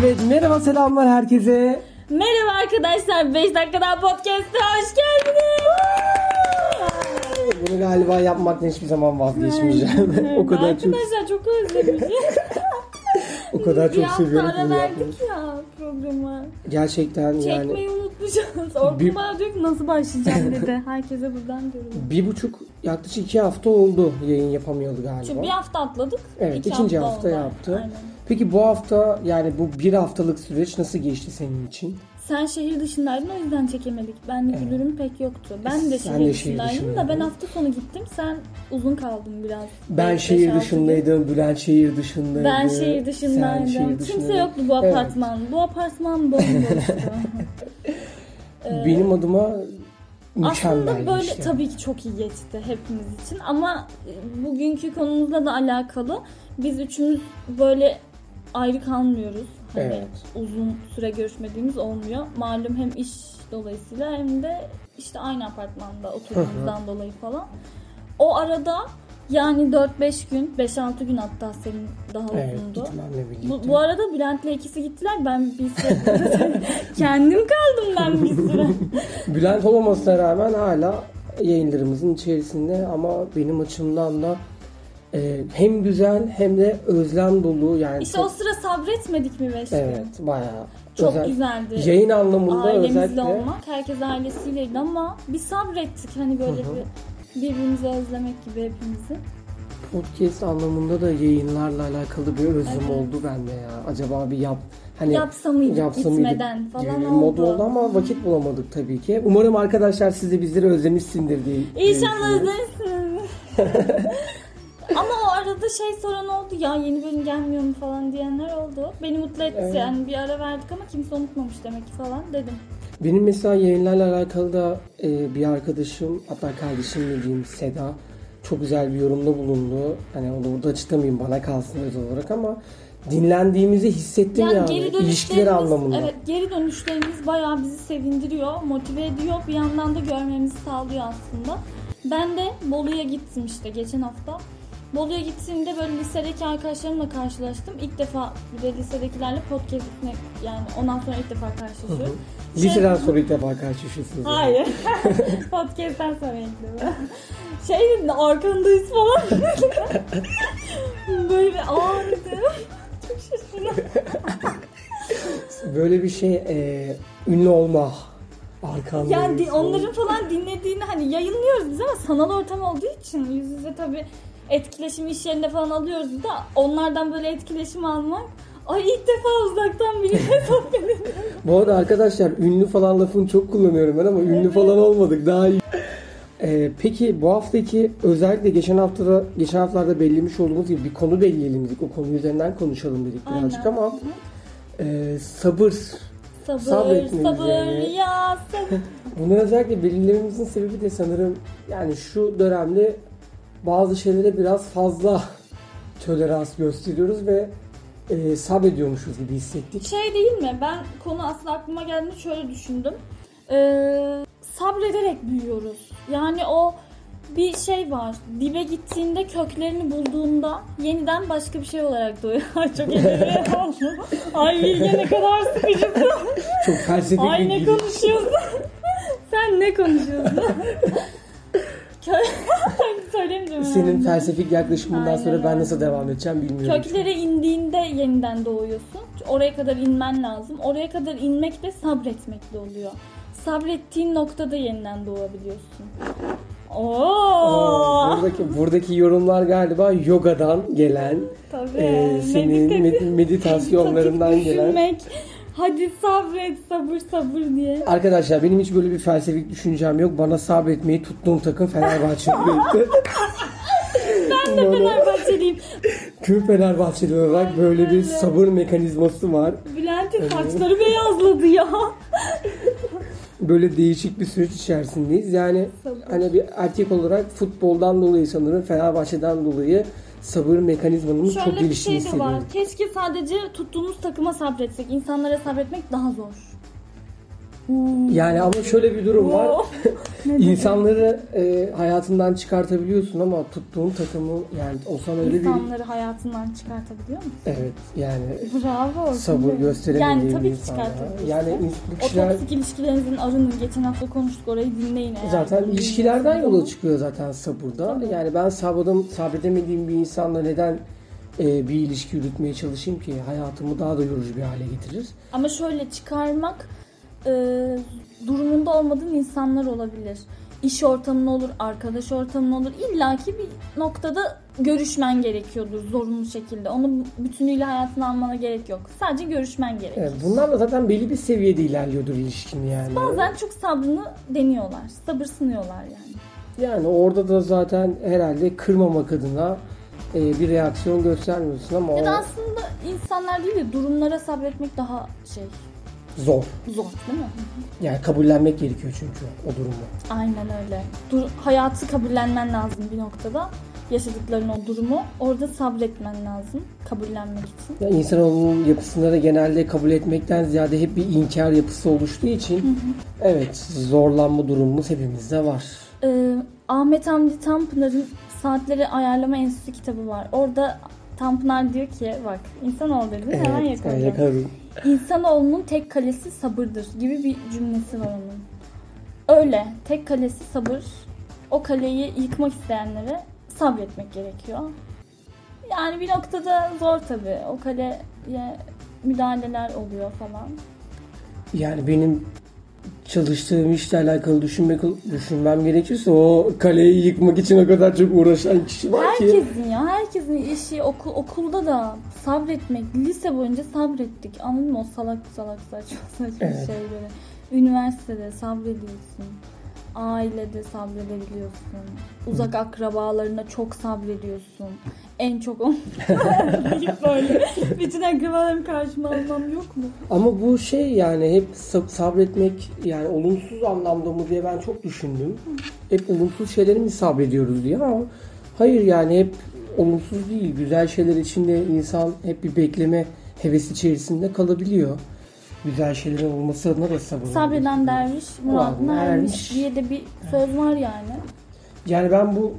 Evet, merhaba, selamlar herkese. Merhaba arkadaşlar, 5 dakikadan podcast'a hoş geldiniz. Bunu galiba yapmaktan hiçbir zaman vazgeçmeyeceğim. O kadar arkadaşlar çok özlemişim. O kadar çok seviyorum bunu yapmayı. Ya programı. Gerçekten yani. Çekmeyi unutmuşuz. Orkun bana diyor ki nasıl başlayacağım dedi. Herkese buradan diyorum. 1,5 yaklaşık 2 hafta oldu yayın yapamıyordu galiba. Çünkü bir hafta atladık. Evet, ikinci hafta yaptı. Aynen. Peki bu hafta yani bu bir haftalık süreç nasıl geçti senin için? Sen şehir dışındaydın, o yüzden çekemedik. Ben evet. Dünürüm pek yoktu. Ben de şehir dışındaydım da ben hafta sonu gittim. Sen uzun kaldın biraz. Ben şehir dışındaydım, Bülent şehir dışındaydı. Ben şehir dışındaydım. Kimse yoktu bu apartman. Evet. Bu apartman bomboştu. Benim adıma mükemmel. Aslında böyle işte. Tabii ki çok iyi geçti hepimiz için. Ama bugünkü konumuzla da alakalı. Biz üçümüz böyle ayrı kalmıyoruz. Hani evet. Uzun süre görüşmediğimiz olmuyor. Malum hem iş dolayısıyla hem de işte aynı apartmanda oturduğumuzdan dolayı falan. O arada yani 4-5 gün, 5-6 gün hatta senin daha uzundu. Evet, bu arada Bülent'le ikisi gittiler. Ben bir süre kendim kaldım ben bir süre. Bülent olmamasına rağmen hala yayınlarımızın içerisinde ama benim açımdan da hem güzel hem de özlem dolu yani. İşte o sıra sabretmedik mi 5 gün? Evet, bayağı. Çok güzeldi. Yayın anlamında ailemizle özellikle. Olmak, herkes ailesiyleydi ama bir sabrettik hani böyle birbirimizi özlemek gibi hepimizi. Podcast anlamında da yayınlarla alakalı bir özlem oldu bende ya. Acaba bir yapsam mıydık gitmeden falan oldu ama vakit bulamadık tabii ki. Umarım arkadaşlar siz de bizleri özlemişsindir diye. İnşallah özlemişsiniz. Ama o arada soran oldu ya yeni bölüm gelmiyor mu falan diyenler oldu. Beni mutlu etti yani bir ara verdik ama kimse unutmamış demek ki falan dedim. Benim mesela yayınlarla alakalı da bir arkadaşım hatta kardeşim dediğim Seda çok güzel bir yorumda bulundu. Hani onu burada açıklamayayım bana kalsın özel olarak ama dinlendiğimizi hissettim yani ilişkiler anlamında. Evet, geri dönüşlerimiz bayağı bizi sevindiriyor, motive ediyor. Bir yandan da görmemizi sağlıyor aslında. Ben de Bolu'ya gittim işte geçen hafta. Bolu'ya gittiğimde böyle lisedeki arkadaşlarımla karşılaştım. İlk defa bir de lisedekilerle podcast'ine yani ondan sonra ilk defa karşılaşıyorum. Liseden sonra ilk defa karşılaşıyorsunuz. Hayır. Podcast'ten sonra ilk defa. Dedim arkandayız falan. Böyle bir dedim. Çok şaşırdım. Böyle bir şey ünlü olma. Yani onların falan dinlediğini hani yayınlıyoruz biz ama sanal ortam olduğu için yüz yüze tabii etkileşimi iş yerinde falan alıyoruz da onlardan böyle etkileşim almak ilk defa uzaktan birine sohbet ediyorum. Bu arada arkadaşlar ünlü falan lafını çok kullanıyorum ben ama ünlü falan olmadık daha iyi. Peki bu haftaki özellikle geçen haftalarda belirlemiş olduğumuz gibi bir konu belirleyelim. O konu üzerinden konuşalım dedik birazcık ama sabır. Bunu özellikle belirlememizin sebebi de sanırım yani şu dönemde bazı şeylere biraz fazla tolerans gösteriyoruz ve sabrediyormuşuz gibi hissettik. Değil mi? Ben konu aslında aklıma geldiğinde şöyle düşündüm. Sabrederek büyüyoruz. Yani o bir var. Dibe gittiğinde köklerini bulduğunda yeniden başka bir şey olarak doğuyor. Çok ileriye oldu. Ay Bilge ne kadar sıkıcısın. Çok felsefik bir giriş. Ay ne konuşuyorsun? Sen ne konuşuyorsun? Senin felsefik yaklaşımından sonra ben nasıl devam edeceğim bilmiyorum. Köklere indiğinde yeniden doğuyorsun. Oraya kadar inmen lazım. Oraya kadar inmek de sabretmek de oluyor. Sabrettiğin noktada yeniden doğabiliyorsun. Buradaki yorumlar galiba yogadan gelen, senin meditasyonlarından gelen. Hadi sabret, sabır diye. Arkadaşlar benim hiç böyle bir felsefik düşüncem yok. Bana sabretmeyi tuttuğum takım Fenerbahçe'liydi. Ben de Fenerbahçeliyim. Tüm Fenerbahçeli olarak böyle bir sabır mekanizması var. Bülent'in saçları beyazladı ya. Böyle değişik bir süreç içerisindeyiz. Yani hani bir erkek olarak futboldan dolayı sanırım Fenerbahçe'den dolayı sabır mekanizmanın çok geliştiğini seviyorum. Şöyle bir var. Keşke sadece tuttuğumuz takıma sabretsek. İnsanlara sabretmek daha zor. Yani ama şöyle bir durum var. İnsanları hayatından çıkartabiliyorsun ama tuttuğun takımı, yani Oğuzhan öyle bir... İnsanları hayatından çıkartabiliyor musun? Evet yani. Bravo. Sabır gösteremediğim insanlar. Yani tabii ki çıkartabiliyorsun. Yani bu kişiler... O toksik ilişkilerinizin arının, geçen hafta konuştuk, orayı dinleyin. Zaten ilişkilerden yola çıkıyor zaten sabırda. Tabii. Yani ben sabredemediğim bir insanla neden bir ilişki yürütmeye çalışayım ki? Hayatımı daha da yorucu bir hale getirir. Ama şöyle çıkarmak... durumunda olmadığın insanlar olabilir. İş ortamın olur, arkadaş ortamın olur. İllaki bir noktada görüşmen gerekiyordur zorunlu şekilde. Onu bütünüyle hayatına almana gerek yok. Sadece görüşmen gerekir. Evet, bunlar da zaten belli bir seviyede ilerliyordur ilişkin yani. Bazen çok sabrını deniyorlar. Sabır sınıyorlar yani. Yani orada da zaten herhalde kırmamak adına bir reaksiyon göstermiyorsun ama... Ya da aslında insanlar değil de durumlara sabretmek daha şey... Zor. Zor değil mi? Yani kabullenmek gerekiyor çünkü o durumda. Aynen öyle. Hayatı kabullenmen lazım bir noktada. Yaşadıkların o durumu orada sabretmen lazım kabullenmek için. Yani insanoğlunun yapısında da genelde kabul etmekten ziyade hep bir inkar yapısı oluştuğu için evet, zorlanma durumumuz hepimizde var. Ahmet Hamdi Tanpınar'ın Saatleri Ayarlama Enstitüsü kitabı var. Orada Tanpınar diyor ki, bak insanoğlu dedi, evet, hemen yakalayacağım. İnsanoğlunun tek kalesi sabırdır gibi bir cümlesi var onun. Öyle, tek kalesi sabır. O kaleyi yıkmak isteyenlere sabretmek gerekiyor. Yani bir noktada zor tabii. O kaleye müdahaleler oluyor falan. Yani benim çalıştığım işle alakalı düşünmem gerekirse o kaleyi yıkmak için o kadar çok uğraşan kişi var ki. Herkesin işi, okulda da sabretmek, lise boyunca sabrettik. Anladın mı? O salak saçma evet. Şeyleri. Üniversitede sabrediyorsun. Ailede sabredebiliyorsun. Uzak akrabalarına çok sabrediyorsun. En çok onu böyle. Bütün akrabalarım karşıma almam yok mu? Ama bu şey yani hep sabretmek yani olumsuz anlamda mı diye ben çok düşündüm. Hep olumsuz şeyleri mi sabrediyoruz diye ama hayır yani hep olumsuz değil. Güzel şeyler içinde insan hep bir bekleme hevesi içerisinde kalabiliyor. Güzel şeyler olması adına da sabır. Sabreden derviş, muradına ermiş diye de bir söz var yani. Yani ben bu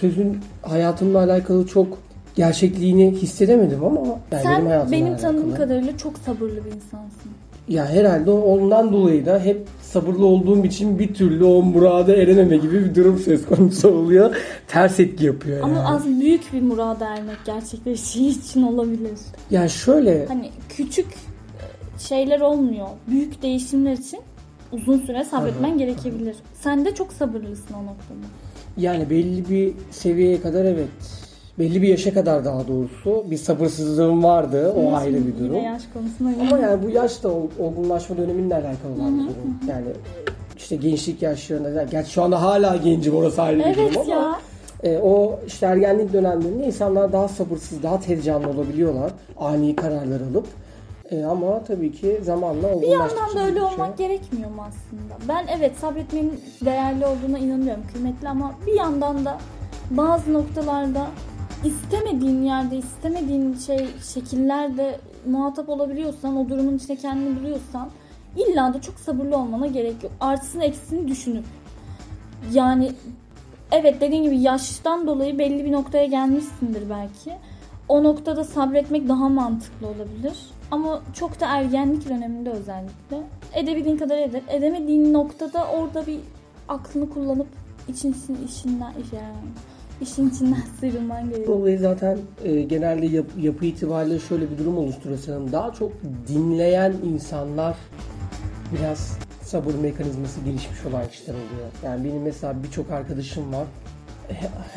sözün hayatımla alakalı çok gerçekliğini hissedemedim ama yani sen benim tanıdığım kadarıyla çok sabırlı bir insansın. Ya herhalde ondan dolayı da hep sabırlı olduğum için bir türlü o murada erememe gibi bir durum söz konusu oluyor. Ters etki yapıyor yani. Ama az büyük bir murada ermek gerçekleştiği için olabilir. Yani şöyle. Hani küçük şeyler olmuyor. Büyük değişimler için uzun süre sabretmen gerekebilir. Sen de çok sabırlısın o noktada. Yani belli bir seviyeye kadar evet. Belli bir yaşa kadar daha doğrusu bir sabırsızlığım vardı. O evet, ayrı bir durum. Yaş konusunda ama yani bu yaş da olgunlaşma döneminle alakalı olan bir durum. Yani işte gençlik yaşlarında. Gerçi şu anda hala gencim, orası ayrı bir durum ama. Ya. O işte ergenlik dönemlerinde insanlar daha sabırsız, daha tezcanlı olabiliyorlar. Ani kararlar alıp. Ama tabii ki zamanla olgunlaştıkça... Bir yandan da öyle olmak gerekmiyor mu aslında? Ben evet sabretmenin değerli olduğuna inanıyorum, kıymetli, ama bir yandan da bazı noktalarda istemediğin yerde, istemediğin şekillerde muhatap olabiliyorsan, o durumun içine kendini buluyorsan illa da çok sabırlı olmana gerek yok. Artısını eksisini düşünüp yani evet dediğin gibi yaştan dolayı belli bir noktaya gelmişsindir belki. O noktada sabretmek daha mantıklı olabilir. Ama çok da ergenlik döneminde özellikle. Edebildiğin kadar edemediğin noktada orada bir aklını kullanıp işin içinden sıyrılman gerekiyor. Dolayı zaten genelde yapı itibariyle şöyle bir durum oluşturuyor sanırım. Daha çok dinleyen insanlar biraz sabır mekanizması gelişmiş olan kişiler oluyor. Yani benim mesela birçok arkadaşım var.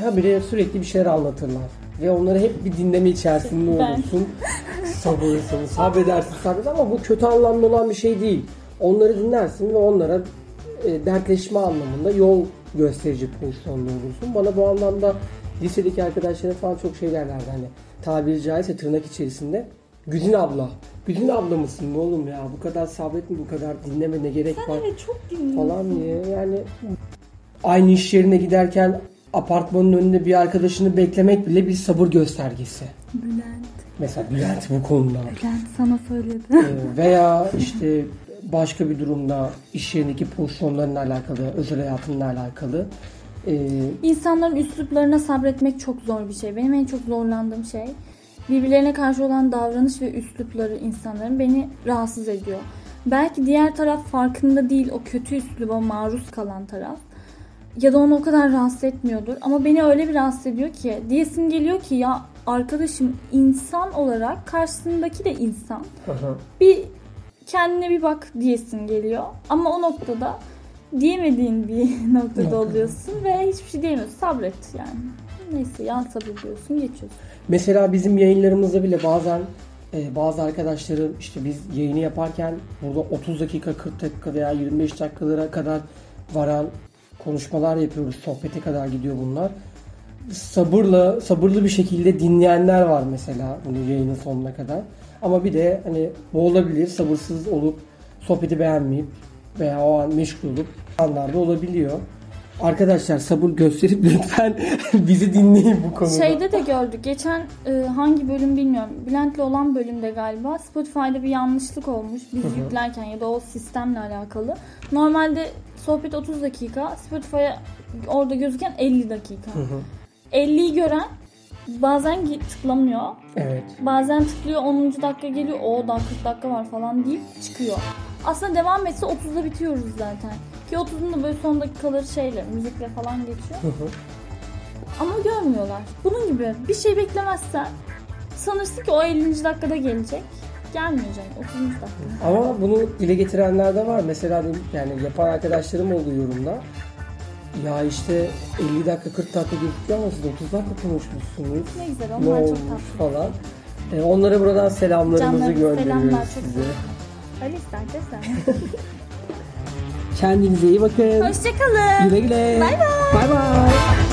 Habire sürekli bir şeyler anlatırlar. Ve onları hep bir dinleme içerisinde olursun. Sabredersin ama bu kötü anlamda olan bir şey değil. Onları dinlersin ve onlara dertleşme anlamında yol gösterici pozisyonda olursun. Bana bu anlamda lisedeki arkadaşlara falan çok şey derlerdi. Hani tabiri caizse tırnak içerisinde Güzin abla mısın ne oğlum ya, bu kadar sabretme, bu kadar dinleme ne gerek var. Sen çok dinliyorsun. Falan diye yani. Aynı iş yerine giderken apartmanın önünde bir arkadaşını beklemek bile bir sabır göstergesi. Bülent. Mesela Bülent bu konuda. Bülent sana söyledi. Veya işte başka bir durumda iş yerindeki pozisyonlarınla alakalı, özel hayatınla alakalı. İnsanların üsluplarına sabretmek çok zor bir şey. Benim en çok zorlandığım şey birbirlerine karşı olan davranış ve üslupları insanların beni rahatsız ediyor. Belki diğer taraf farkında değil, o kötü üsluba maruz kalan taraf. Ya da onu o kadar rahatsız etmiyordur. Ama beni öyle bir rahatsız ediyor ki, diyesim geliyor ki ya arkadaşım, insan olarak karşısındaki de insan. Aha. Bir kendine bir bak diyesim geliyor. Ama o noktada diyemediğin bir noktada oluyorsun ve hiçbir şey diyemiyorsun. Sabret yani. Neyse, yan sabrediyorsun, geçiyorsun. Mesela bizim yayınlarımızda bile bazen bazı arkadaşlarım işte biz yayını yaparken burada 30 dakika, 40 dakika veya 25 dakikalara kadar varan konuşmalar yapıyoruz. Sohbete kadar gidiyor bunlar. Sabırlı bir şekilde dinleyenler var mesela bunu yayının sonuna kadar. Ama bir de hani bu olabilir, sabırsız olup sohbeti beğenmeyip veya o an meşgul olup anlarda olabiliyor. Arkadaşlar sabır gösterip lütfen bizi dinleyin bu konuda. Şeyde de gördük. Geçen hangi bölüm bilmiyorum. Bülent'le olan bölümde galiba Spotify'da bir yanlışlık olmuş. Biz Hı-hı. yüklerken ya da o sistemle alakalı. Normalde sohbet 30 dakika. Spotify'a orada gözüken 50 dakika. Hı-hı. 50'yi gören bazen tıklamıyor. Evet. Bazen tıklıyor, 10. dakika geliyor. O daha 40 dakika var falan deyip çıkıyor. Aslında devam etse 30'da bitiyoruz zaten. Ki 30'un da böyle son dakikaları şeyle, müzikle falan geçiyor. Hı hı. Ama görmüyorlar. Bunun gibi bir şey beklemezsen sanırsın ki o 50. dakikada gelecek. Gelmiyor canım, 30. dakikada. Ama bunu dile getirenler de var. Mesela yani yapan arkadaşlarım oldu yorumda. Ya işte 50 dakika, 40 dakika gözüküyor ama siz 30 dakika konuşmuşsunuz. Ne güzel, onlar ne çok tatlı falan. Onlara buradan selamlarımızı gönderiyoruz selamlar, size. Öyle istersen sen. Kendinize iyi bakın. Hoşçakalın. Güle güle. Bye bye. Bye bye.